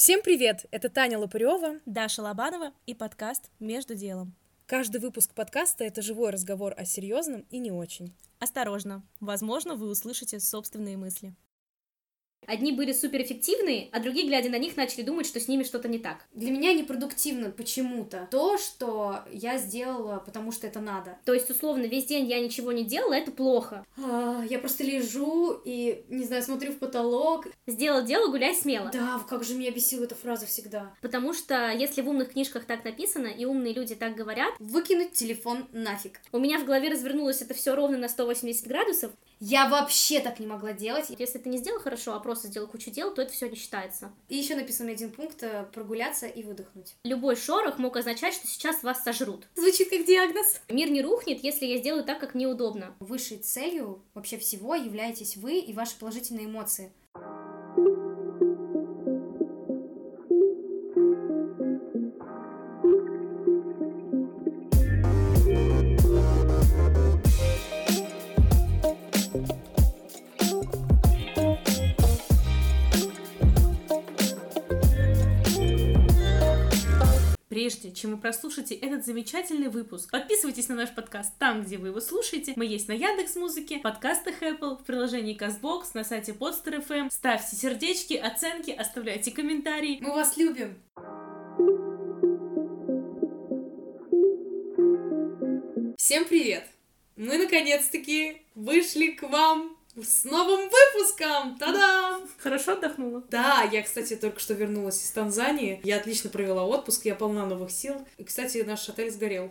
Всем привет! Это Таня Лопырева, Даша Лобанова и подкаст «Между делом». Каждый выпуск подкаста – это живой разговор о серьезном и не очень. Осторожно, возможно, вы услышите собственные мысли. Одни были суперэффективные, а другие, глядя на них, начали думать, что с ними что-то не так. Для меня непродуктивно почему-то то, что я сделала, потому что это надо. То есть, условно, весь день я ничего не делала, это плохо. Я просто лежу и, не знаю, смотрю в потолок. Сделал дело, гуляй смело. Да, как же меня бесила эта фраза всегда. Потому что, если в умных книжках так написано, и умные люди так говорят, выкинуть телефон нафиг. У меня в голове развернулось это все ровно на 180 градусов. Я вообще так не могла делать. Если ты не сделал хорошо, а просто сделал кучу дел, то это все не считается. И еще написан один пункт – прогуляться и выдохнуть. Любой шорох мог означать, что сейчас вас сожрут. Звучит как диагноз. Мир не рухнет, если я сделаю так, как неудобно. Высшей целью вообще всего являетесь вы и ваши положительные эмоции. Прежде чем вы прослушаете этот замечательный выпуск, подписывайтесь на наш подкаст там, где вы его слушаете. Мы есть на Яндекс.Музыке, в подкастах Apple, в приложении Castbox, на сайте Podster.fm. Ставьте сердечки, оценки, оставляйте комментарии. Мы вас любим! Всем привет! Мы наконец-таки вышли к вам с новым выпуском! Та-дам! Хорошо отдохнула? Да, я, кстати, только что вернулась из Танзании. Я отлично провела отпуск, я полна новых сил. И, кстати, наш отель сгорел.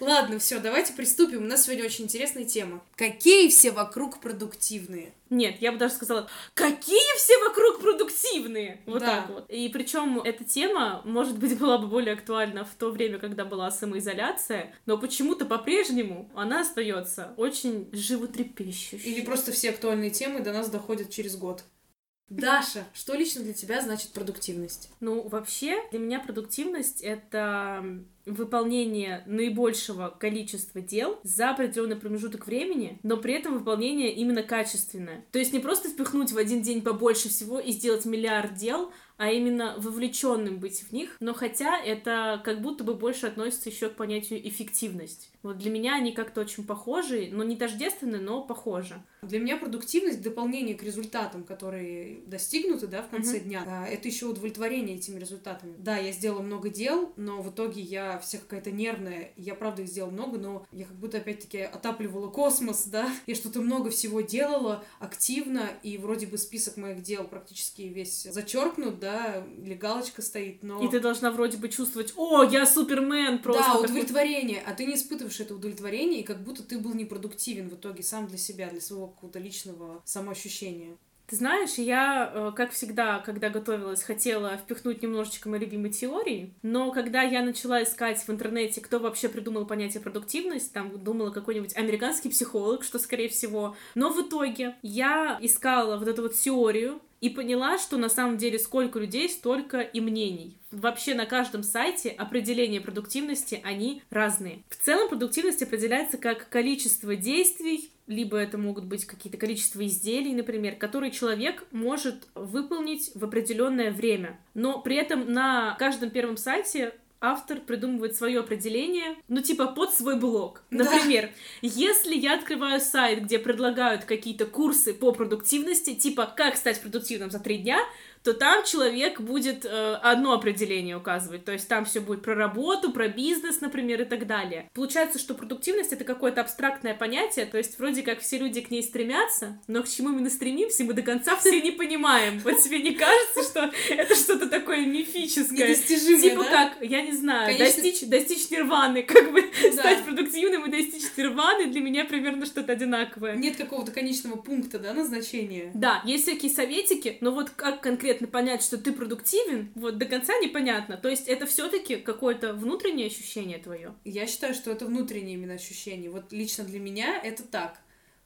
Ладно, все, давайте приступим. У нас сегодня очень интересная тема. Какие все вокруг продуктивные? Нет, я бы даже сказала, какие все вокруг продуктивные! Вот да. Так вот. И причем эта тема, может быть, была бы более актуальна в то время, когда была самоизоляция, но почему-то по-прежнему она остается очень животрепещущей. Или просто все актуальные темы до нас доходят через год. Даша, что лично для тебя значит продуктивность? Ну, вообще, для меня продуктивность — это выполнение наибольшего количества дел за определенный промежуток времени, но при этом выполнение именно качественное. То есть не просто впихнуть в один день побольше всего и сделать миллиард дел, а именно вовлеченным быть в них. Но хотя это как будто бы больше относится еще к понятию эффективность. Вот для меня они как-то очень похожи, но не тождественны, но похожи. Для меня продуктивность — дополнение к результатам, которые достигнуты, да, в конце дня. Это еще удовлетворение этими результатами. Да, я сделала много дел, но в итоге я вся какая-то нервная. Я, правда, их сделала много, но я как будто опять-таки отапливала космос, да. Я что-то много всего делала активно, и вроде бы список моих дел практически весь зачеркнут, да, или галочка стоит, но... И ты должна вроде бы чувствовать, о, я Супермен просто. Да, удовлетворение, а ты не испытываешь это удовлетворение, и как будто ты был непродуктивен в итоге сам для себя, для своего какого-то личного самоощущения. Ты знаешь, я, как всегда, когда готовилась, хотела впихнуть немножечко моей любимой теории, но когда я начала искать в интернете, кто вообще придумал понятие продуктивность, там думала какой-нибудь американский психолог, что, скорее всего. Но в итоге я искала вот эту вот теорию, и поняла, что на самом деле сколько людей, столько и мнений. Вообще на каждом сайте определения продуктивности, они разные. В целом продуктивность определяется как количество действий, либо это могут быть какие-то количество изделий, например, которые человек может выполнить в определенное время. Но при этом на каждом первом сайте автор придумывает свое определение, ну, типа, под свой блог. Например, да. Если я открываю сайт, где предлагают какие-то курсы по продуктивности, типа, как стать продуктивным за 3 дня, то там человек будет одно определение указывать. То есть там все будет про работу, про бизнес, например, и так далее. Получается, что продуктивность — это какое-то абстрактное понятие, то есть вроде как все люди к ней стремятся, но к чему именно стремимся, мы до конца все не понимаем. Вот тебе не кажется, что это что-то такое мифическое? Недостижимое, типа, да? Как, я не знаю, конечно... достичь нирваны, как бы да. Стать продуктивным и достичь нирваны для меня примерно что-то одинаковое. Нет какого-то конечного пункта, да, назначения? Да, есть всякие советики, но вот как конкретно понять, что ты продуктивен, вот до конца непонятно. То есть это все-таки какое-то внутреннее ощущение твое? Я считаю, что это внутреннее именно ощущение. Вот лично для меня это так.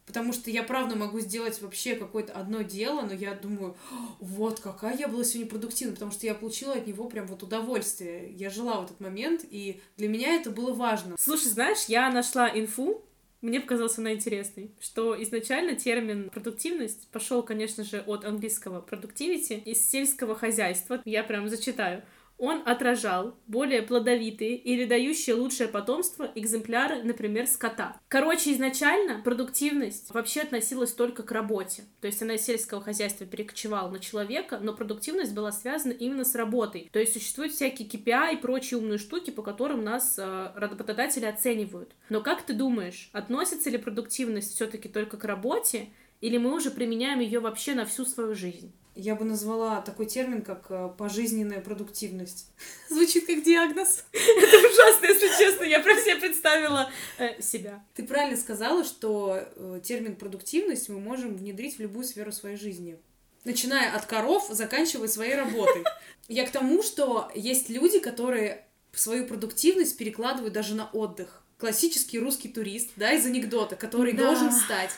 Потому что я, правда, могу сделать вообще какое-то одно дело, но я думаю, вот какая я была сегодня продуктивна, потому что я получила от него прям вот удовольствие. Я жила в этот момент, и для меня это было важно. Слушай, знаешь, я нашла инфу мне показалась она интересной, что изначально термин «продуктивность» пошел, конечно же, от английского «productivity», из сельского хозяйства, я прям зачитаю. Он отражал более плодовитые или дающие лучшее потомство экземпляры, например, скота. Короче, изначально продуктивность вообще относилась только к работе. То есть она из сельского хозяйства перекочевала на человека, но продуктивность была связана именно с работой. То есть существуют всякие KPI и прочие умные штуки, по которым нас работодатели оценивают. Но как ты думаешь, относится ли продуктивность все-таки только к работе, или мы уже применяем ее вообще на всю свою жизнь? Я бы назвала такой термин, как пожизненная продуктивность. Звучит как диагноз. Это ужасно, если честно. Я про себя представила себя. Ты правильно сказала, что термин продуктивность мы можем внедрить в любую сферу своей жизни. Начиная от коров, заканчивая своей работой. Я к тому, что есть люди, которые свою продуктивность перекладывают даже на отдых. Классический русский турист, да, из анекдота, который должен встать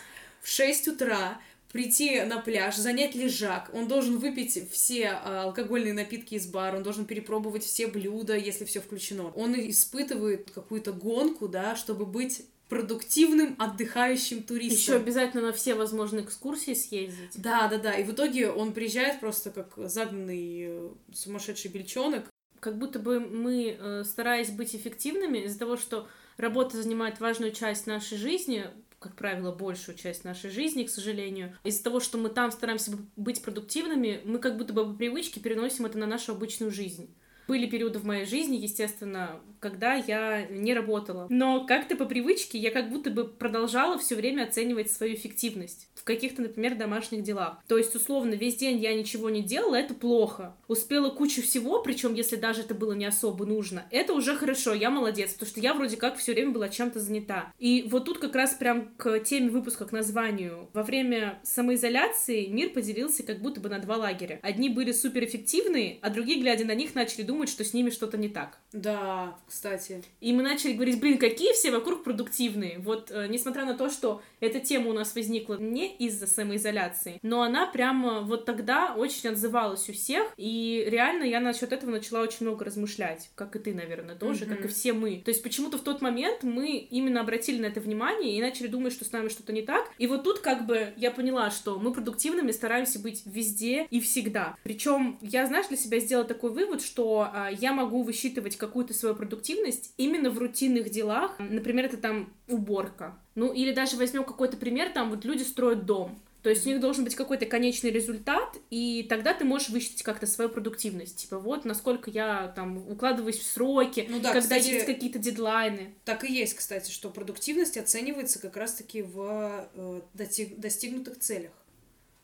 в 6 утра, прийти на пляж, занять лежак, он должен выпить все алкогольные напитки из бара, он должен перепробовать все блюда, если все включено. Он испытывает какую-то гонку, да, чтобы быть продуктивным, отдыхающим туристом. Еще обязательно на все возможные экскурсии съездить. Да, и в итоге он приезжает просто как заданный сумасшедший бельчонок. Как будто бы мы, стараясь быть эффективными, из-за того, что работа занимает важную часть нашей жизни, как правило, большую часть нашей жизни, к сожалению. Из-за того, что мы там стараемся быть продуктивными, мы как будто бы по привычке переносим это на нашу обычную жизнь. Были периоды в моей жизни, естественно, когда я не работала. Но как-то по привычке я как будто бы продолжала все время оценивать свою эффективность в каких-то, например, домашних делах. То есть, условно, весь день я ничего не делала, это плохо. Успела кучу всего, причем, если даже это было не особо нужно, это уже хорошо, я молодец, потому что я вроде как все время была чем-то занята. И вот тут как раз прям к теме выпуска, к названию. Во время самоизоляции мир поделился как будто бы на два лагеря. Одни были суперэффективные, а другие, глядя на них, начали думать, что с ними что-то не так. Да, кстати. И мы начали говорить, какие все вокруг продуктивные. Вот, несмотря на то, что эта тема у нас возникла не из-за самоизоляции, но она прямо вот тогда очень отзывалась у всех, и реально я насчет этого начала очень много размышлять, как и ты, наверное, тоже, как и все мы. То есть почему-то в тот момент мы именно обратили на это внимание и начали думать, что с нами что-то не так. И вот тут как бы я поняла, что мы продуктивными стараемся быть везде и всегда. Причем я, знаешь, для себя сделала такой вывод, что я могу высчитывать какую-то свою продуктивность именно в рутинных делах. Например, это там уборка. Ну, или даже возьмем какой-то пример, там вот люди строят дом. То есть у них должен быть какой-то конечный результат, и тогда ты можешь высчитать как-то свою продуктивность. Типа вот, насколько я там укладываюсь в сроки, ну да, когда, кстати, есть какие-то дедлайны. Так и есть, кстати, что продуктивность оценивается как раз-таки в достигнутых целях.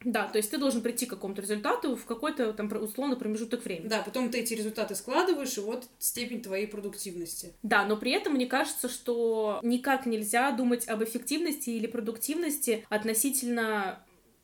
Да, то есть ты должен прийти к какому-то результату в какой-то там условно промежуток времени. Да, потом ты эти результаты складываешь, и вот степень твоей продуктивности. Да, но при этом мне кажется, что никак нельзя думать об эффективности или продуктивности относительно,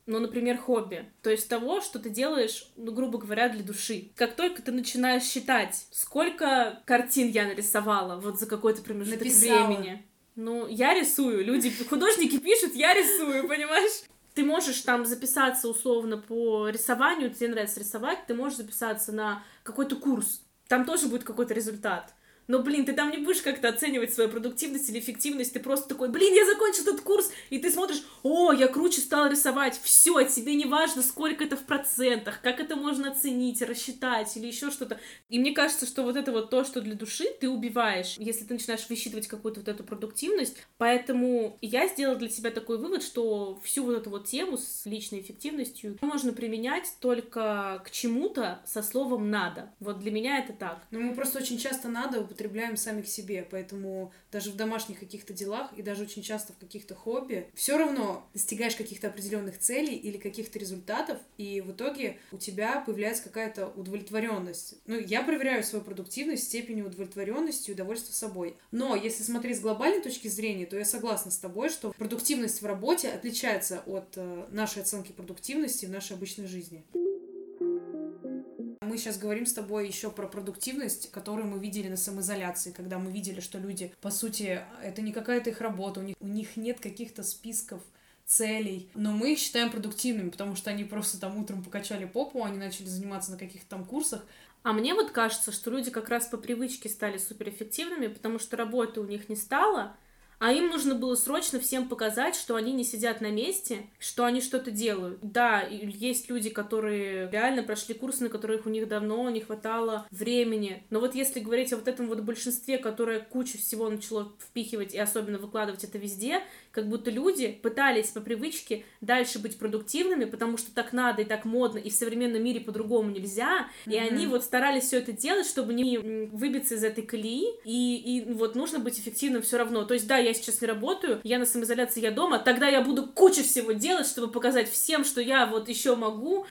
ну, например, хобби. То есть того, что ты делаешь, ну, грубо говоря, для души. Как только ты начинаешь считать, сколько картин я нарисовала вот за какой-то промежуток времени. Ну, я рисую, люди, художники пишут, я рисую, понимаешь? Ты можешь там записаться условно по рисованию, тебе нравится рисовать, ты можешь записаться на какой-то курс, там тоже будет какой-то результат. Но, блин, ты там не будешь как-то оценивать свою продуктивность или эффективность, ты просто такой, блин, я закончил этот курс, и ты смотришь, о, я круче стала рисовать, все, тебе не важно, сколько это в процентах, как это можно оценить, рассчитать или еще что-то. И мне кажется, что вот это вот то, что для души ты убиваешь, если ты начинаешь высчитывать какую-то вот эту продуктивность, поэтому я сделала для себя такой вывод, что всю вот эту вот тему с личной эффективностью можно применять только к чему-то со словом «надо». Вот для меня это так. Но мы просто очень часто «надо» употребляем сами к себе, поэтому даже в домашних каких-то делах и даже очень часто в каких-то хобби все равно достигаешь каких-то определенных целей или каких-то результатов, и в итоге у тебя появляется какая-то удовлетворенность. Ну, я проверяю свою продуктивность степенью удовлетворенности и удовольствия собой. Но если смотреть с глобальной точки зрения, то я согласна с тобой, что продуктивность в работе отличается от нашей оценки продуктивности в нашей обычной жизни. Мы сейчас говорим с тобой еще про продуктивность, которую мы видели на самоизоляции, когда мы видели, что люди, по сути, это не какая-то их работа, у них нет каких-то списков целей, но мы их считаем продуктивными, потому что они просто там утром покачали попу, они начали заниматься на каких-то там курсах. А мне вот кажется, что люди как раз по привычке стали суперэффективными, потому что работы у них не стало, А им нужно было срочно всем показать, что они не сидят на месте, что они что-то делают. Да, есть люди, которые реально прошли курсы, на которых у них давно не хватало времени. Но вот если говорить о вот этом вот большинстве, которое кучу всего начало впихивать и особенно выкладывать это везде, как будто люди пытались по привычке дальше быть продуктивными, потому что так надо и так модно, и в современном мире по-другому нельзя. И они вот старались все это делать, чтобы не выбиться из этой колеи. И вот нужно быть эффективным все равно. То есть, да, я сейчас не работаю, я на самоизоляции, я дома, тогда я буду кучу всего делать, чтобы показать всем, что я вот еще могу.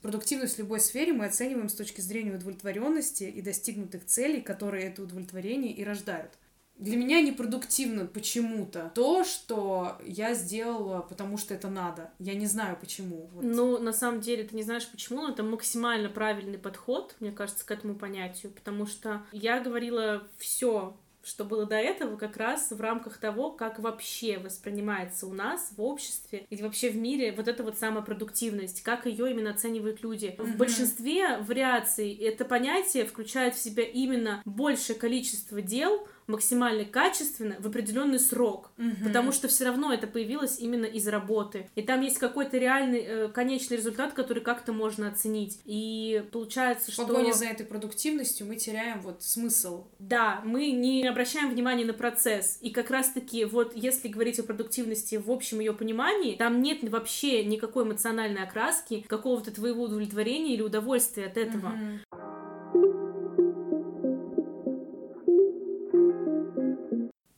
Продуктивность в любой сфере мы оцениваем с точки зрения удовлетворенности и достигнутых целей, которые это удовлетворение и рождают. Для меня непродуктивно почему-то то, что я сделала, потому что это надо. Я не знаю, почему. Вот. Ну, на самом деле, ты не знаешь, почему, но это максимально правильный подход, мне кажется, к этому понятию. Потому что я говорила все, что было до этого, как раз в рамках того, как вообще воспринимается у нас в обществе и вообще в мире вот эта вот самая продуктивность, как ее именно оценивают люди. В большинстве вариаций это понятие включает в себя именно большее количество дел, максимально качественно в определенный срок, потому что все равно это появилось именно из работы. И там есть какой-то реальный конечный результат, который как-то можно оценить. И получается, что... В погоне за этой продуктивностью мы теряем вот смысл. Да, мы не обращаем внимания на процесс. И как раз-таки вот если говорить о продуктивности в общем ее понимании, там нет вообще никакой эмоциональной окраски, какого-то твоего удовлетворения или удовольствия от этого.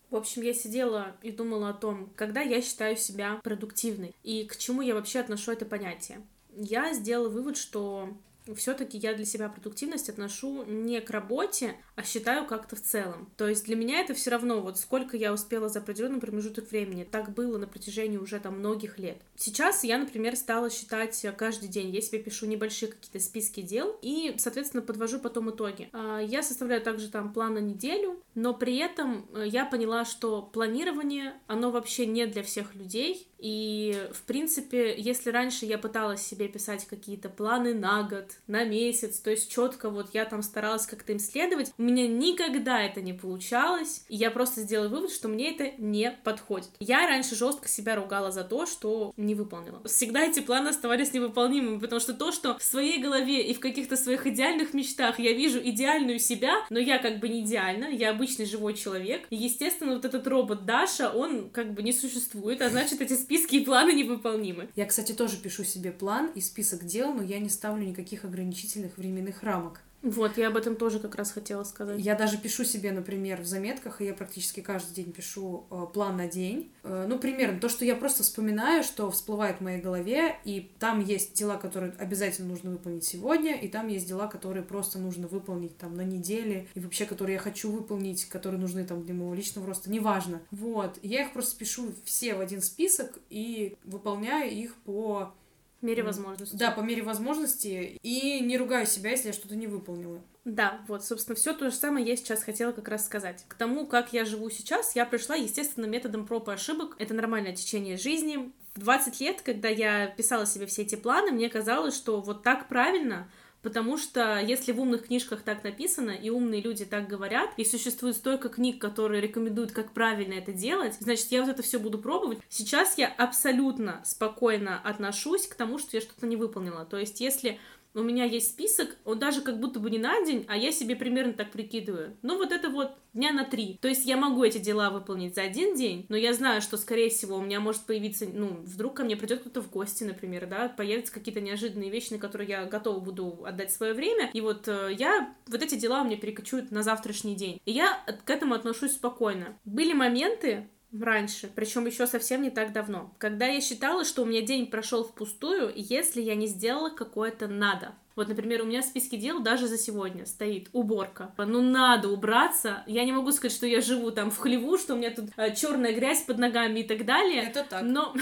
В общем, я сидела и думала о том, когда я считаю себя продуктивной и к чему я вообще отношу это понятие. Я сделала вывод, что все-таки я для себя продуктивность отношу не к работе, а считаю как-то в целом. То есть для меня это все равно, вот сколько я успела за определенный промежуток времени. Так было на протяжении уже там многих лет. Сейчас я, например, стала считать каждый день. Я себе пишу небольшие какие-то списки дел и, соответственно, подвожу потом итоги. Я составляю также там план на неделю, но при этом я поняла, что планирование, оно вообще не для всех людей. И, в принципе, если раньше я пыталась себе писать какие-то планы на год, на месяц, то есть четко вот я там старалась как-то им следовать, у меня никогда это не получалось, и я просто сделала вывод, что мне это не подходит. Я раньше жестко себя ругала за то, что не выполнила. Всегда эти планы оставались невыполнимыми, потому что то, что в своей голове и в каких-то своих идеальных мечтах я вижу идеальную себя, но я как бы не идеальна, я обычный живой человек, и, естественно, вот этот робот Даша, он как бы не существует, а значит, эти списки и планы невыполнимы. Я, кстати, тоже пишу себе план и список дел, но я не ставлю никаких ограничительных временных рамок. Вот, я об этом тоже как раз хотела сказать. Я даже пишу себе, например, в заметках, и я практически каждый день пишу план на день. Ну, примерно то, что я просто вспоминаю, что всплывает в моей голове, и там есть дела, которые обязательно нужно выполнить сегодня, и там есть дела, которые просто нужно выполнить там на неделе, и вообще, которые я хочу выполнить, которые нужны там для моего личного роста, неважно. Вот, я их просто пишу все в один список и выполняю их по... мере возможности. Да, по мере возможности. И не ругаю себя, если я что-то не выполнила. Да, вот, собственно, все то же самое я сейчас хотела как раз сказать. К тому, как я живу сейчас, я пришла, естественно, методом проб и ошибок. Это нормальное течение жизни. В 20 лет, когда я писала себе все эти планы, мне казалось, что вот так правильно, потому что если в умных книжках так написано, и умные люди так говорят, и существует столько книг, которые рекомендуют, как правильно это делать, значит, я вот это все буду пробовать. Сейчас я абсолютно спокойно отношусь к тому, что я что-то не выполнила. То есть, если у меня есть список, он даже как будто бы не на день, а я себе примерно так прикидываю. Ну, вот это вот дня на 3. То есть я могу эти дела выполнить за один день, но я знаю, что, скорее всего, у меня может появиться, ну, вдруг ко мне придет кто-то в гости, например, да, появятся какие-то неожиданные вещи, на которые я готова буду отдать свое время, и вот вот эти дела у меня перекочуют на завтрашний день. И я к этому отношусь спокойно. Были моменты раньше, причем еще совсем не так давно, когда я считала, что у меня день прошел впустую, если я не сделала какое-то надо. Вот, например, у меня в списке дел даже за сегодня стоит уборка. Ну, надо убраться. Я не могу сказать, что я живу там в хлеву, что у меня тут черная грязь под ногами и так далее. Это так. Но...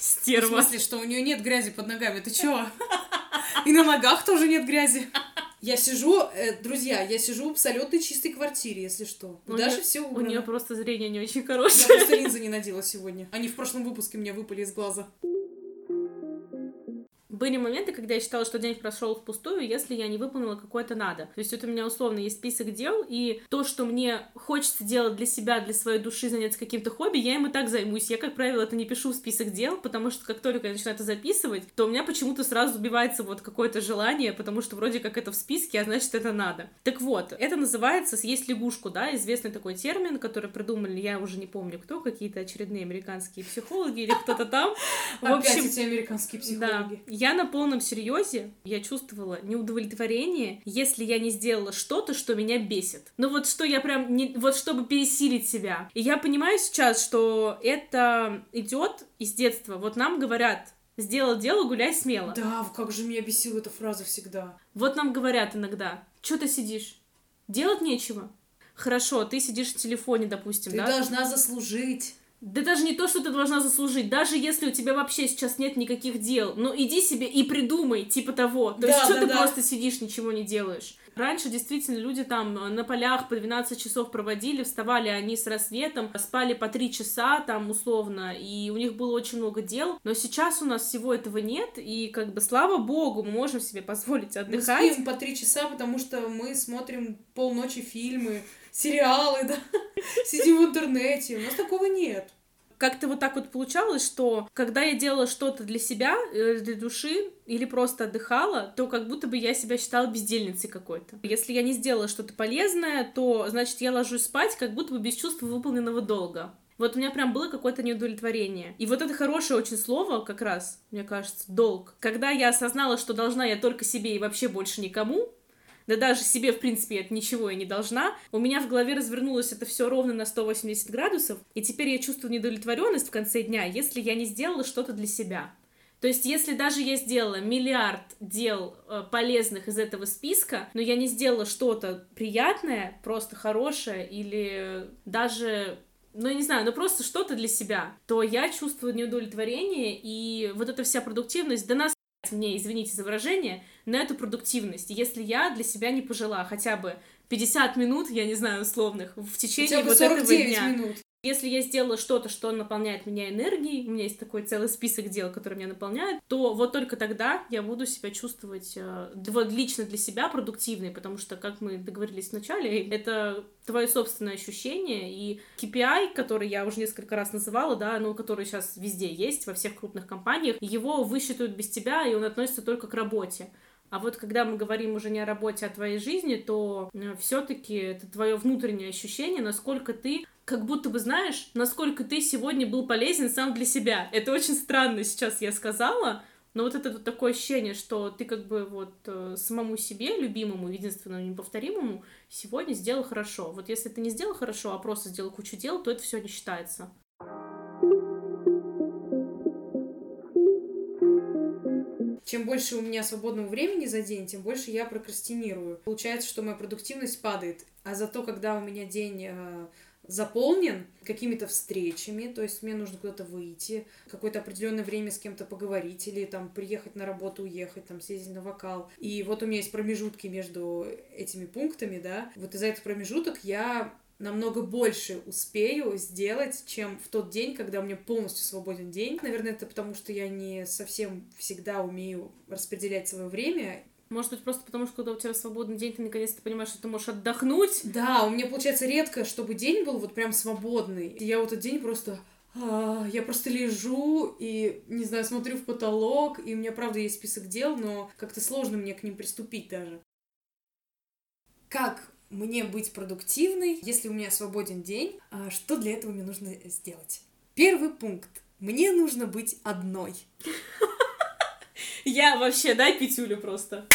Стерва. В смысле, что у нее нет грязи под ногами? Ты чего? И на ногах тоже нет грязи. Я сижу, друзья, я сижу в абсолютно чистой квартире, если что. Даже все убрано. У нее просто зрение не очень хорошее. Я просто линзы не надела сегодня. Они в прошлом выпуске у меня выпали из глаза. были моменты, когда я считала, что день прошел впустую, если я не выполнила какое-то надо. То есть вот у меня условно есть список дел, и то, что мне хочется делать для себя, для своей души, заняться каким-то хобби, я им и так займусь. Я, как правило, это не пишу в список дел, потому что как только я начинаю это записывать, то у меня почему-то сразу убивается вот какое-то желание, потому что вроде как это в списке, а значит это надо. Так вот, это называется «съесть лягушку», да, известный такой термин, который придумали, я уже не помню кто, какие-то очередные американские психологи или кто-то там. В общем, эти американские психологи. Да, я на полном серьезе, я чувствовала неудовлетворение, если я не сделала что-то, что меня бесит. Ну вот что я прям, не, вот чтобы пересилить себя. И я понимаю сейчас, что это идет из детства. Вот нам говорят: сделал дело, гуляй смело. Да, как же меня бесила эта фраза всегда. Вот нам говорят иногда: что ты сидишь? Делать нечего. Хорошо, ты сидишь в телефоне, допустим, ты да? Ты должна заслужить. Да даже не то, что ты должна заслужить. Даже если у тебя вообще сейчас нет никаких дел, ну иди себе и придумай, типа того. То есть что ты просто сидишь, ничего не делаешь. Раньше действительно люди там на полях по 12 часов проводили, вставали они с рассветом, спали по 3 часа там условно, и у них было очень много дел, но сейчас у нас всего этого нет, и как бы слава богу, мы можем себе позволить отдыхать. Мы спим по 3 часа, потому что мы смотрим полночи фильмы, сериалы, да, сидим в интернете, у нас такого нет. Как-то вот так вот получалось, что когда я делала что-то для себя, для души, или просто отдыхала, то как будто бы я себя считала бездельницей какой-то. Если я не сделала что-то полезное, то, значит, я ложусь спать как будто бы без чувства выполненного долга. Вот у меня прям было какое-то неудовлетворение. И вот это хорошее очень слово как раз, мне кажется, долг. Когда я осознала, что должна я только себе и вообще больше никому, да даже себе, в принципе, это ничего и не должна. У меня в голове развернулось это все ровно на 180 градусов, и теперь я чувствую неудовлетворенность в конце дня, если я не сделала что-то для себя. То есть, если даже я сделала миллиард дел полезных из этого списка, но я не сделала что-то приятное, просто хорошее или даже... ну, я не знаю, ну просто что-то для себя, то я чувствую неудовлетворение, и вот эта вся продуктивность, да нас... мне, извините за выражение, на эту продуктивность, если я для себя не пожила хотя бы 50 минут, я не знаю, условных, в течение вот этого дня. Минут. Если я сделала что-то, что наполняет меня энергией, у меня есть такой целый список дел, которые меня наполняют, то вот только тогда я буду себя чувствовать вот лично для себя продуктивной, потому что, как мы договорились вначале, это твое собственное ощущение, и KPI, который я уже несколько раз называла, да, ну, который сейчас везде есть, во всех крупных компаниях, его высчитывают без тебя, и он относится только к работе. А вот когда мы говорим уже не о работе, а о твоей жизни, то все-таки это твое внутреннее ощущение, насколько ты как будто бы знаешь, насколько ты сегодня был полезен сам для себя. Это очень странно сейчас я сказала, но вот это вот такое ощущение, что ты как бы вот самому себе, любимому, единственному, неповторимому, сегодня сделал хорошо. Вот если ты не сделал хорошо, а просто сделал кучу дел, то это все не считается. Чем больше у меня свободного времени за день, тем больше я прокрастинирую. Получается, что моя продуктивность падает. А зато, когда у меня день заполнен какими-то встречами, то есть мне нужно куда-то выйти, какое-то определенное время с кем-то поговорить, или там приехать на работу, уехать, там съездить на вокал. И вот у меня есть промежутки между этими пунктами, да. Вот из-за этих промежуток я намного больше успею сделать, чем в тот день, когда у меня полностью свободен день. Наверное, это потому, что я не совсем всегда умею распределять свое время. Может быть, просто потому, что когда у тебя свободный день, ты наконец-то понимаешь, что ты можешь отдохнуть. Да, у меня получается редко, чтобы день был вот прям свободный. И я вот этот день просто... я просто лежу и, не знаю, смотрю в потолок. И у меня, правда, есть список дел, но как-то сложно мне к ним приступить даже. Как мне быть продуктивной, если у меня свободен день? Что для этого мне нужно сделать? Первый пункт. Мне нужно быть одной. Я вообще, дай пятюлю просто.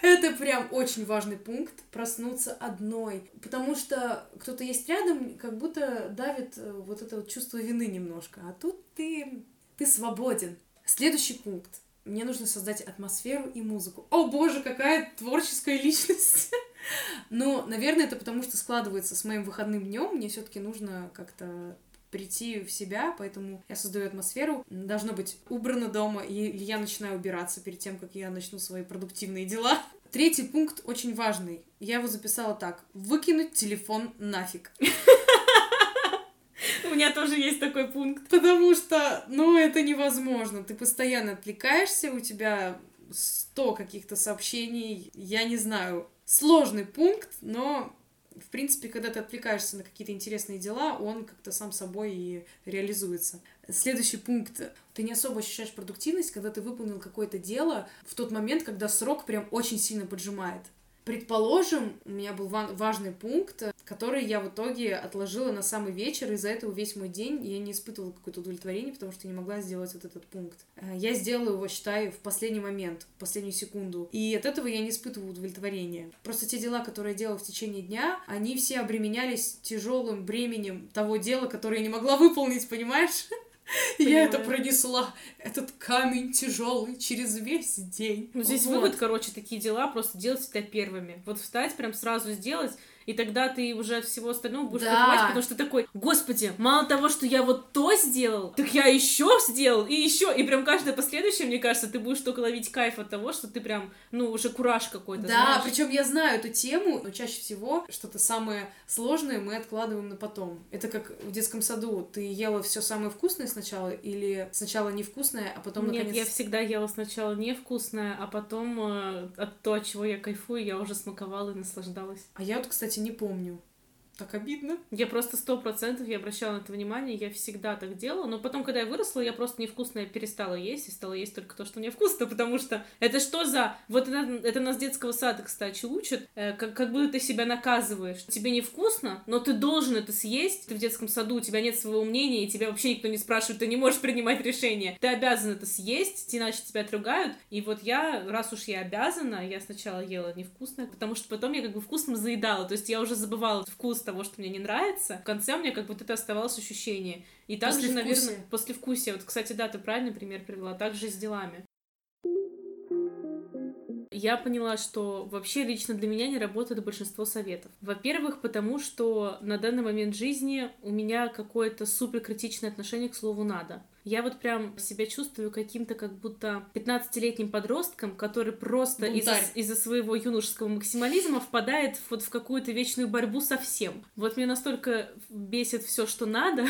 Это прям очень важный пункт, проснуться одной. Потому что кто-то есть рядом, как будто давит вот это вот чувство вины немножко. А тут ты свободен. Следующий пункт. Мне нужно создать атмосферу и музыку. О боже, какая творческая личность! Ну, наверное, это потому что складывается с моим выходным днем. Мне все-таки нужно как-то прийти в себя, поэтому я создаю атмосферу. Должно быть убрано дома, и я начинаю убираться перед тем, как я начну свои продуктивные дела. Третий пункт очень важный. Я его записала так. Выкинуть телефон нафиг. у меня тоже есть такой пункт. Потому что, ну, это невозможно. Ты постоянно отвлекаешься, у тебя 100 каких-то сообщений. Я не знаю. Сложный пункт, но, в принципе, когда ты отвлекаешься на какие-то интересные дела, он как-то сам собой и реализуется. Следующий пункт. Ты не особо ощущаешь продуктивность, когда ты выполнил какое-то дело в тот момент, когда срок прям очень сильно поджимает. Предположим, у меня был важный пункт, который я в итоге отложила на самый вечер, и из-за этого весь мой день я не испытывала какое-то удовлетворение, потому что не могла сделать вот этот пункт. Я сделала его, считай, в последний момент, в последнюю секунду, и от этого я не испытывала удовлетворения. Просто те дела, которые я делала в течение дня, они все обременялись тяжелым бременем того дела, которое я не могла выполнить, понимаешь? Понимаю. Я это пронесла, этот камень тяжелый через весь день. Ну, здесь вот вывод, короче, такие дела просто делать всегда первыми. Вот встать, прям сразу сделать, и тогда ты уже от всего остального будешь кайфовать, потому что ты такой, господи, мало того, что я вот то сделал, так я еще сделал, и еще. И прям каждое последующее, мне кажется, ты будешь только ловить кайф от того, что ты прям, ну, уже кураж какой-то. Да, знаешь. Причем я знаю эту тему, но чаще всего что-то самое сложное мы откладываем на потом. Это как в детском саду. Ты ела все самое вкусное сначала или сначала невкусное, а потом наконец... Нет, я всегда ела сначала невкусное, а потом от того, от чего я кайфую, я уже смаковала и наслаждалась. А я вот, кстати, не помню. Так обидно. Я просто 100% я обращала на это внимание, я всегда так делала, но потом, когда я выросла, я просто невкусное перестала есть и стала есть только то, что мне вкусно, потому что это что за... Вот это нас с детского сада, кстати, учат, как будто ты себя наказываешь. Тебе невкусно, но ты должен это съесть. Ты в детском саду, у тебя нет своего мнения, и тебя вообще никто не спрашивает, ты не можешь принимать решение. Ты обязан это съесть, иначе тебя отругают. И вот я, раз уж я обязана, я сначала ела невкусное, потому что потом я как бы вкусным заедала, то есть я уже забывала вкус того, что мне не нравится, в конце у меня как будто это оставалось ощущение. И также, наверное, послевкусие. Вот, кстати, да, ты правильный пример привела. Также с делами. Я поняла, что вообще лично для меня не работает большинство советов. Во-первых, потому что на данный момент жизни у меня какое-то суперкритичное отношение к слову «надо». Я вот прям себя чувствую каким-то как будто 15-летним подростком, который просто из-за своего юношеского максимализма впадает вот в какую-то вечную борьбу со всем. Вот меня настолько бесит все, что надо,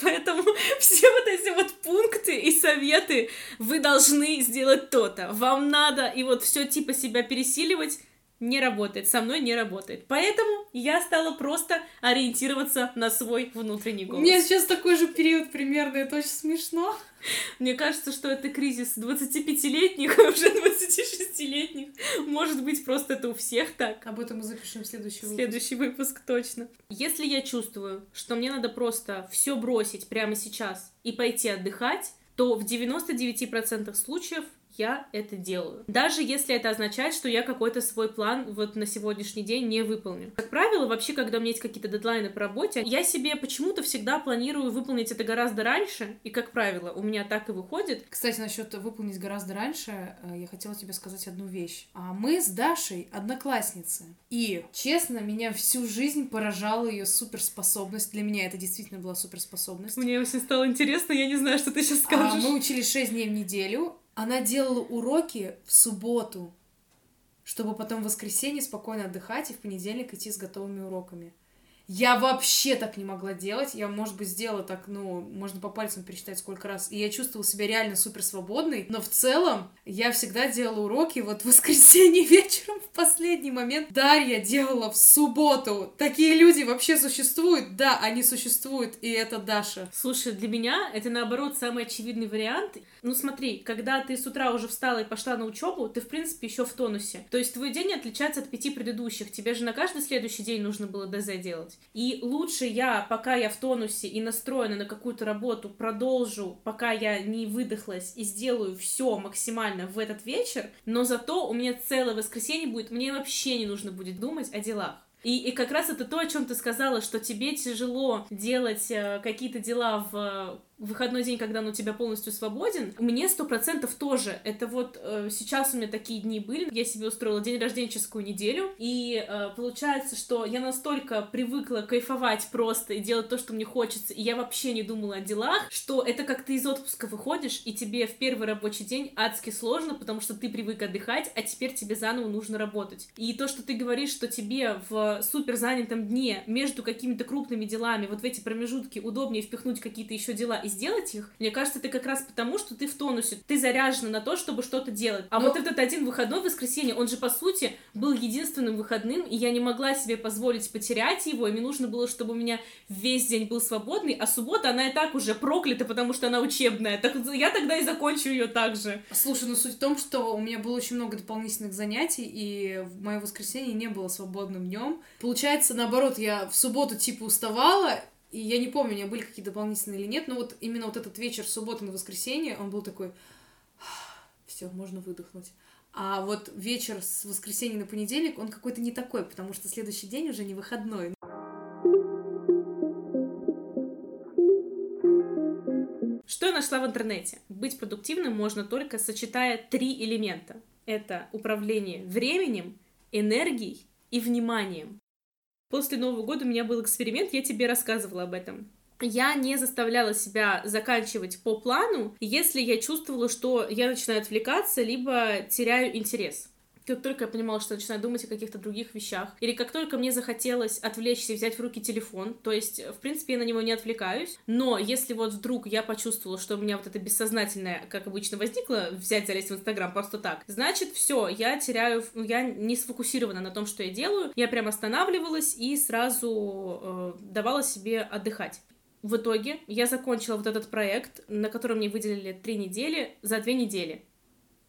поэтому все вот эти вот пункты и советы, вы должны сделать то-то, вам надо, и вот все типа себя пересиливать, не работает, со мной не работает. Поэтому я стала просто ориентироваться на свой внутренний голос. У меня сейчас такой же период примерно, это очень смешно. Мне кажется, что это кризис 25-летних, а уже 26-летних. Может быть, просто это у всех так. Об этом мы запишем следующий выпуск. Следующий выпуск, точно. Если я чувствую, что мне надо просто все бросить прямо сейчас и пойти отдыхать, то в 99% случаев я это делаю. Даже если это означает, что я какой-то свой план вот на сегодняшний день не выполню. Как правило, вообще, когда у меня есть какие-то дедлайны по работе, я себе почему-то всегда планирую выполнить это гораздо раньше, и, как правило, у меня так и выходит. Кстати, насчет выполнить гораздо раньше, я хотела тебе сказать одну вещь. Мы с Дашей одноклассницы, и, честно, меня всю жизнь поражала ее суперспособность. Для меня это действительно была суперспособность. Мне очень стало интересно, я не знаю, что ты сейчас скажешь. Мы учились 6 дней в неделю. Она делала уроки в субботу, чтобы потом в воскресенье спокойно отдыхать и в понедельник идти с готовыми уроками. Я вообще так не могла делать. Я, может быть, сделала так, ну, можно по пальцам пересчитать сколько раз. И я чувствовала себя реально суперсвободной. Но в целом я всегда делала уроки вот в воскресенье вечером в последний момент. Да, я делала в субботу. Такие люди вообще существуют? Да, они существуют. И это Даша. Слушай, для меня это, наоборот, самый очевидный вариант. Ну, смотри, когда ты с утра уже встала и пошла на учебу, ты, в принципе, еще в тонусе. То есть твой день отличается от 5 предыдущих. Тебе же на каждый следующий день нужно было ДЗ делать. И лучше я, пока я в тонусе и настроена на какую-то работу, продолжу, пока я не выдохлась, и сделаю все максимально в этот вечер, но зато у меня целое воскресенье будет, мне вообще не нужно будет думать о делах. И как раз это то, о чем ты сказала, что тебе тяжело делать какие-то дела в в выходной день, когда он у тебя полностью свободен, мне 100% тоже. Это вот сейчас у меня такие дни были. Я себе устроила день рожденческую неделю, и получается, что я настолько привыкла кайфовать просто и делать то, что мне хочется, и я вообще не думала о делах, что это как ты из отпуска выходишь, и тебе в первый рабочий день адски сложно, потому что ты привык отдыхать, а теперь тебе заново нужно работать. И то, что ты говоришь, что тебе в суперзанятом дне между какими-то крупными делами вот в эти промежутки удобнее впихнуть какие-то еще дела и сделать их, мне кажется, это как раз потому, что ты в тонусе, ты заряжена на то, чтобы что-то делать. А вот этот один выходной, воскресенье, он же, по сути, был единственным выходным, и я не могла себе позволить потерять его, и мне нужно было, чтобы у меня весь день был свободный, а суббота, она и так уже проклята, потому что она учебная. Так я тогда и закончу ее так же. Слушай, ну суть в том, что у меня было очень много дополнительных занятий, и мое воскресенье не было свободным днем. Получается, наоборот, я в субботу типа уставала, и я не помню, у меня были какие-то дополнительные или нет, но вот именно вот этот вечер с субботы на воскресенье, он был такой, все, можно выдохнуть. А вот вечер с воскресенья на понедельник, он какой-то не такой, потому что следующий день уже не выходной. Что я нашла в интернете? Быть продуктивным можно только сочетая 3 элемента. Это управление временем, энергией и вниманием. После Нового года у меня был эксперимент, я тебе рассказывала об этом. Я не заставляла себя заканчивать по плану, если я чувствовала, что я начинаю отвлекаться, либо теряю интерес. Как только я понимала, что начинаю думать о каких-то других вещах, или как только мне захотелось отвлечься и взять в руки телефон, то есть, в принципе, я на него не отвлекаюсь, но если вот вдруг я почувствовала, что у меня вот это бессознательное, как обычно, возникло, взять, залезть в Инстаграм просто так, значит, все, я теряю, я не сфокусирована на том, что я делаю, я прям останавливалась и сразу давала себе отдыхать. В итоге я закончила вот этот проект, на который мне выделили 3 недели, за 2 недели.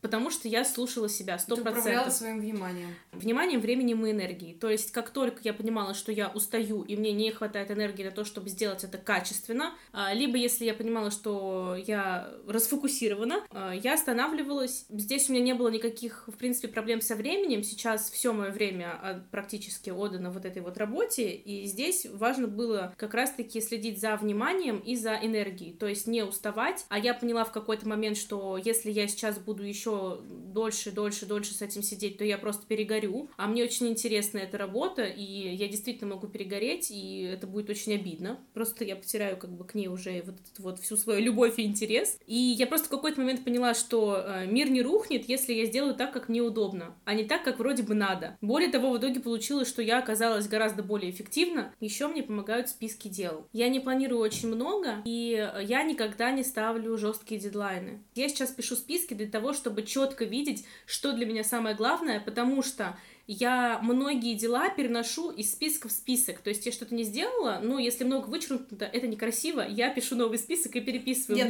Потому что я слушала себя 100%. Ты управляла своим вниманием. Вниманием, временем и энергией. То есть, как только я понимала, что я устаю, и мне не хватает энергии на то, чтобы сделать это качественно, либо если я понимала, что я расфокусирована, я останавливалась. Здесь у меня не было никаких, в принципе, проблем со временем. Сейчас все мое время практически отдано вот этой вот работе, и здесь важно было как раз-таки следить за вниманием и за энергией. То есть, не уставать. А я поняла в какой-то момент, что если я сейчас буду еще дольше с этим сидеть, то я просто перегорю. А мне очень интересна эта работа, и я действительно могу перегореть, и это будет очень обидно. Просто я потеряю как бы к ней уже вот всю свою любовь и интерес. И я просто в какой-то момент поняла, что мир не рухнет, если я сделаю так, как мне удобно, а не так, как вроде бы надо. Более того, в итоге получилось, что я оказалась гораздо более эффективна. Еще мне помогают списки дел. Я не планирую очень много, и я никогда не ставлю жесткие дедлайны. Я сейчас пишу списки для того, чтобы четко видеть, что для меня самое главное, потому что я многие дела переношу из списка в список. То есть я что-то не сделала, но если много вычеркнуто, это некрасиво. Я пишу новый список и переписываю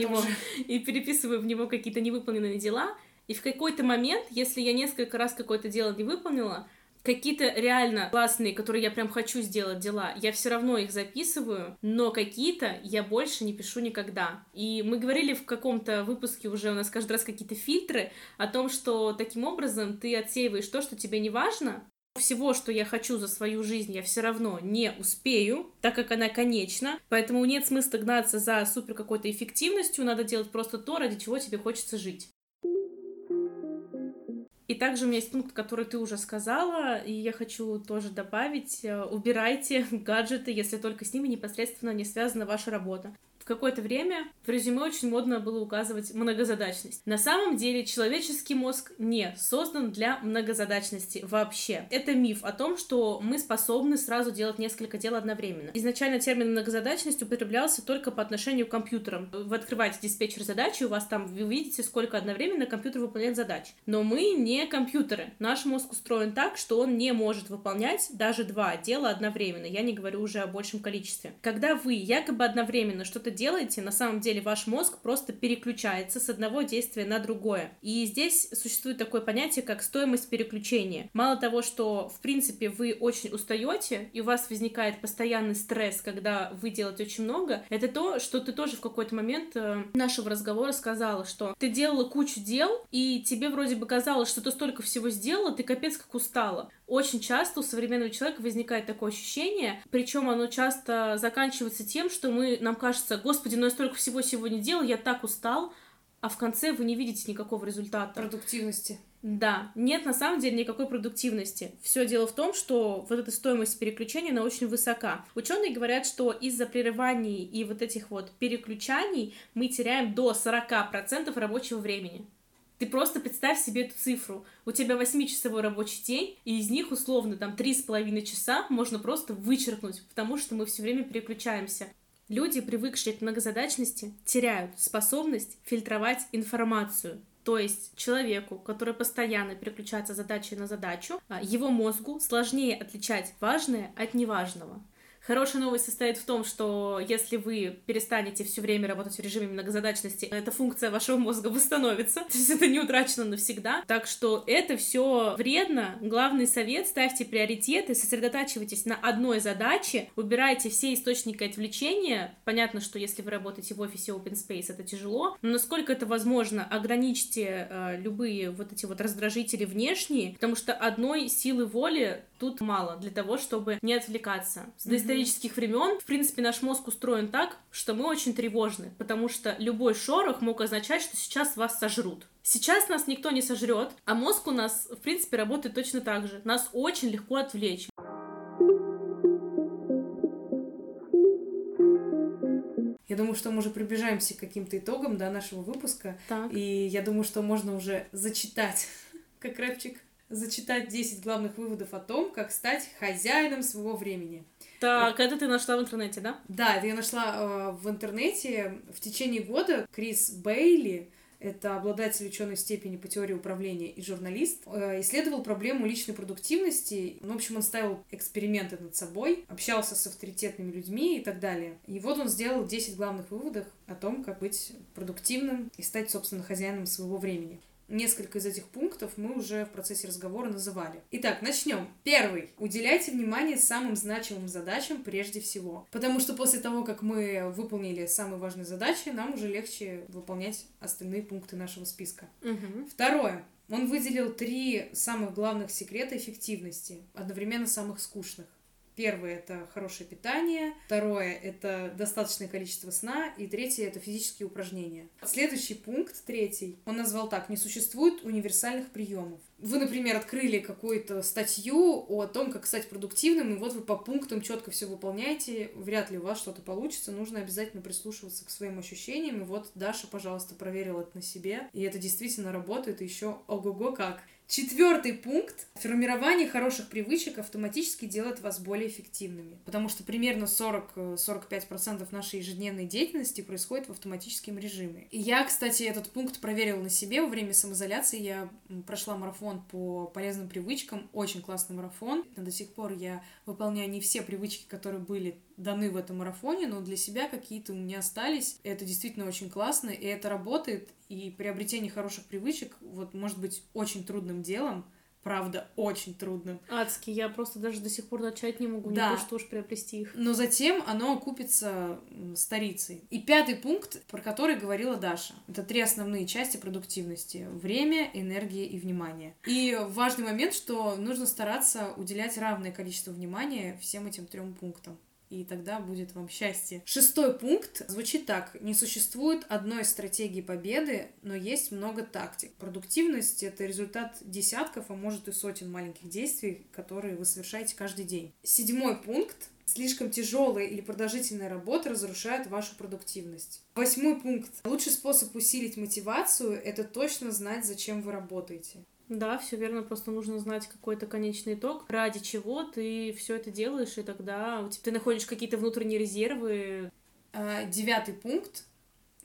в него какие-то невыполненные дела. И в какой-то момент, если я несколько раз какое-то дело не выполнила, какие-то реально классные, которые я прям хочу сделать дела, я все равно их записываю, но какие-то я больше не пишу никогда. И мы говорили в каком-то выпуске уже, у нас каждый раз какие-то фильтры о том, что таким образом ты отсеиваешь то, что тебе не важно. Всего, что я хочу за свою жизнь, я все равно не успею, так как она конечна, поэтому нет смысла гнаться за супер какой-то эффективностью, надо делать просто то, ради чего тебе хочется жить. И также у меня есть пункт, который ты уже сказала, и я хочу тоже добавить. Убирайте гаджеты, если только с ними непосредственно не связана ваша работа. В какое-то время в резюме очень модно было указывать многозадачность. На самом деле человеческий мозг не создан для многозадачности вообще. Это миф о том, что мы способны сразу делать несколько дел одновременно. Изначально термин «многозадачность» употреблялся только по отношению к компьютерам. Вы открываете диспетчер задачи, у вас там вы видите, сколько одновременно компьютер выполняет задач. Но мы не компьютеры. Наш мозг устроен так, что он не может выполнять даже 2 дела одновременно. Я не говорю уже о большем количестве. Когда вы якобы одновременно что-то делаете, на самом деле ваш мозг просто переключается с одного действия на другое. И здесь существует такое понятие, как стоимость переключения. Мало того, что, в принципе, вы очень устаете, и у вас возникает постоянный стресс, когда вы делаете очень много, это то, что ты тоже в какой-то момент нашего разговора сказала, что ты делала кучу дел, и тебе вроде бы казалось, что ты столько всего сделала, ты капец как устала. Очень часто у современного человека возникает такое ощущение, причем оно часто заканчивается тем, что нам кажется господи, но я столько всего сегодня делал, я так устал, а в конце вы не видите никакого результата. Продуктивности. Да, нет на самом деле никакой продуктивности. Все дело в том, что вот эта стоимость переключения, она очень высока. Ученые говорят, что из-за прерываний и вот этих вот переключаний мы теряем до 40% рабочего времени. Ты просто представь себе эту цифру. У тебя 8-часовой рабочий день, и из них условно там 3,5 часа можно просто вычеркнуть, потому что мы все время переключаемся. Люди, привыкшие к многозадачности, теряют способность фильтровать информацию. То есть человеку, который постоянно переключается с задачи на задачу, его мозгу сложнее отличать важное от неважного. Хорошая новость состоит в том, что если вы перестанете все время работать в режиме многозадачности, эта функция вашего мозга восстановится, то есть это не утрачено навсегда. Так что это все вредно. Главный совет: ставьте приоритеты, сосредотачивайтесь на одной задаче, убирайте все источники отвлечения. Понятно, что если вы работаете в офисе Open Space, это тяжело, но насколько это возможно, ограничьте любые вот эти вот раздражители внешние, потому что одной силы воли тут мало для того, чтобы не отвлекаться. С исторических времен, в принципе, наш мозг устроен так, что мы очень тревожны, потому что любой шорох мог означать, что сейчас вас сожрут. Сейчас нас никто не сожрет, а мозг у нас, в принципе, работает точно так же. Нас очень легко отвлечь. Я думаю, что мы уже приближаемся к каким-то итогам, да, нашего выпуска. Так. И я думаю, что можно уже зачитать, как рэпчик, зачитать 10 главных выводов о том, как стать хозяином своего времени. Так, это ты нашла в интернете, да? Да, это я нашла в интернете. В течение года Крис Бейли, это обладатель ученой степени по теории управления и журналист, исследовал проблему личной продуктивности. В общем, он ставил эксперименты над собой, общался с авторитетными людьми и так далее. И вот он сделал 10 главных выводов о том, как быть продуктивным и стать, собственно, хозяином своего времени. Несколько из этих пунктов мы уже в процессе разговора называли. Итак, начнем. Первый. Уделяйте внимание самым значимым задачам прежде всего. Потому что после того, как мы выполнили самые важные задачи, нам уже легче выполнять остальные пункты нашего списка. Угу. Второе. Он выделил 3 самых главных секрета эффективности, одновременно самых скучных. Первое – это хорошее питание, второе – это достаточное количество сна, и третье – это физические упражнения. Следующий пункт, 3, он назвал так: «Не существует универсальных приемов». Вы, например, открыли какую-то статью о том, как стать продуктивным, и вот вы по пунктам четко все выполняете, вряд ли у вас что-то получится, нужно обязательно прислушиваться к своим ощущениям, и вот Даша, пожалуйста, проверила это на себе, и это действительно работает, и еще ого-го как. 4 пункт. Формирование хороших привычек автоматически делает вас более эффективными, потому что примерно 40-45% нашей ежедневной деятельности происходит в автоматическом режиме. И я, кстати, этот пункт проверила на себе во время самоизоляции. Я прошла марафон по полезным привычкам, очень классный марафон. До сих пор я выполняю не все привычки, которые были даны в этом марафоне, но для себя какие-то у меня остались. Это действительно очень классно, и это работает. И приобретение хороших привычек, вот, может быть очень трудным делом, правда, очень трудным. Адски, я просто даже до сих пор начать не могу, да. Не то что уж приобрести их. Но затем оно окупится старицей. И 5 пункт, про который говорила Даша. Это 3 основные части продуктивности: время, энергия и внимание. И важный момент, что нужно стараться уделять равное количество внимания всем этим 3 пунктам. И тогда будет вам счастье. 6 пункт звучит так. Не существует одной стратегии победы, но есть много тактик. Продуктивность – это результат десятков, а может и сотен маленьких действий, которые вы совершаете каждый день. 7 пункт. Слишком тяжелая или продолжительная работа разрушает вашу продуктивность. 8 пункт. Лучший способ усилить мотивацию – это точно знать, зачем вы работаете. Да, все верно, просто нужно знать какой-то конечный итог, ради чего ты все это делаешь, и тогда ты находишь какие-то внутренние резервы. 9 пункт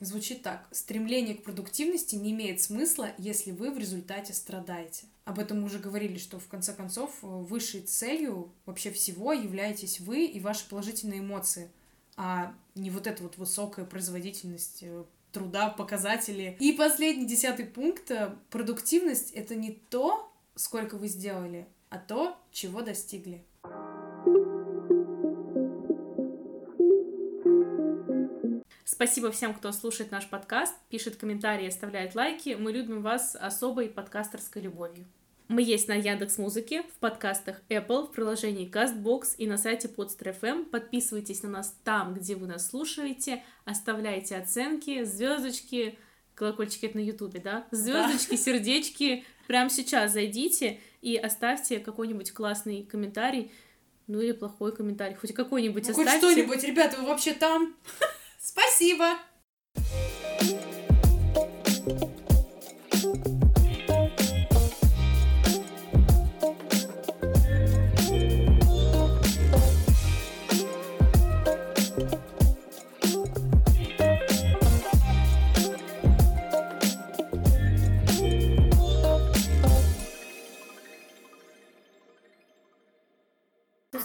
звучит так. Стремление к продуктивности не имеет смысла, если вы в результате страдаете. Об этом мы уже говорили, что в конце концов высшей целью вообще всего являетесь вы и ваши положительные эмоции, а не вот эта вот высокая производительность труда, показатели. И последний 10 пункт. Продуктивность — это не то, сколько вы сделали, а то, чего достигли. Спасибо всем, кто слушает наш подкаст, пишет комментарии, оставляет лайки. Мы любим вас особой подкастерской любовью. Мы есть на Яндекс.Музыке, в подкастах Apple, в приложении Castbox и на сайте Podster.fm. Подписывайтесь на нас там, где вы нас слушаете, оставляйте оценки, звездочки, колокольчики — это на Ютубе, да? Звездочки, да. Сердечки. Прямо сейчас зайдите и оставьте какой-нибудь классный комментарий, ну или плохой комментарий, хоть какой-нибудь оставьте. Хоть что-нибудь, ребята, вы вообще там? Спасибо!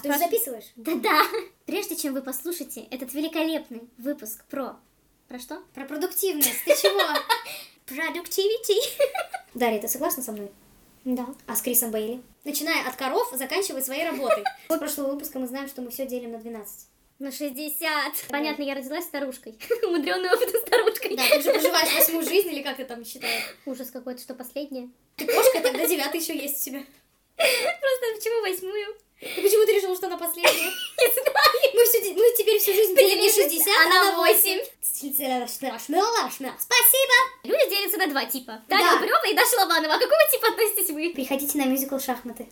Ты уже записываешь? Да-да. Прежде чем вы послушаете этот великолепный выпуск про... Про что? Про продуктивность. Ты чего? Продуктивити. Дарья, ты согласна со мной? Да. А с Крисом Бейли? Начиная от коров, заканчивая своей работой. С прошлого выпуска мы знаем, что мы все делим на 12. На 60. Понятно, я родилась старушкой. Умудренная опытом старушкой. Да, ты уже проживаешь 8-ю жизнь, или как ты там считаешь? Ужас какой-то, что последняя. Ты кошка, тогда 9-й еще есть у тебя. Просто почему 8-ю? Ты почему-то решила, что она последняя? Не знаю. Мы теперь всю жизнь делим не 60, а на 8. Спасибо. Люди делятся на два типа. Таня Лопырева и Даша Лобанова. А какого типа относитесь вы? Приходите на мюзикл «Шахматы».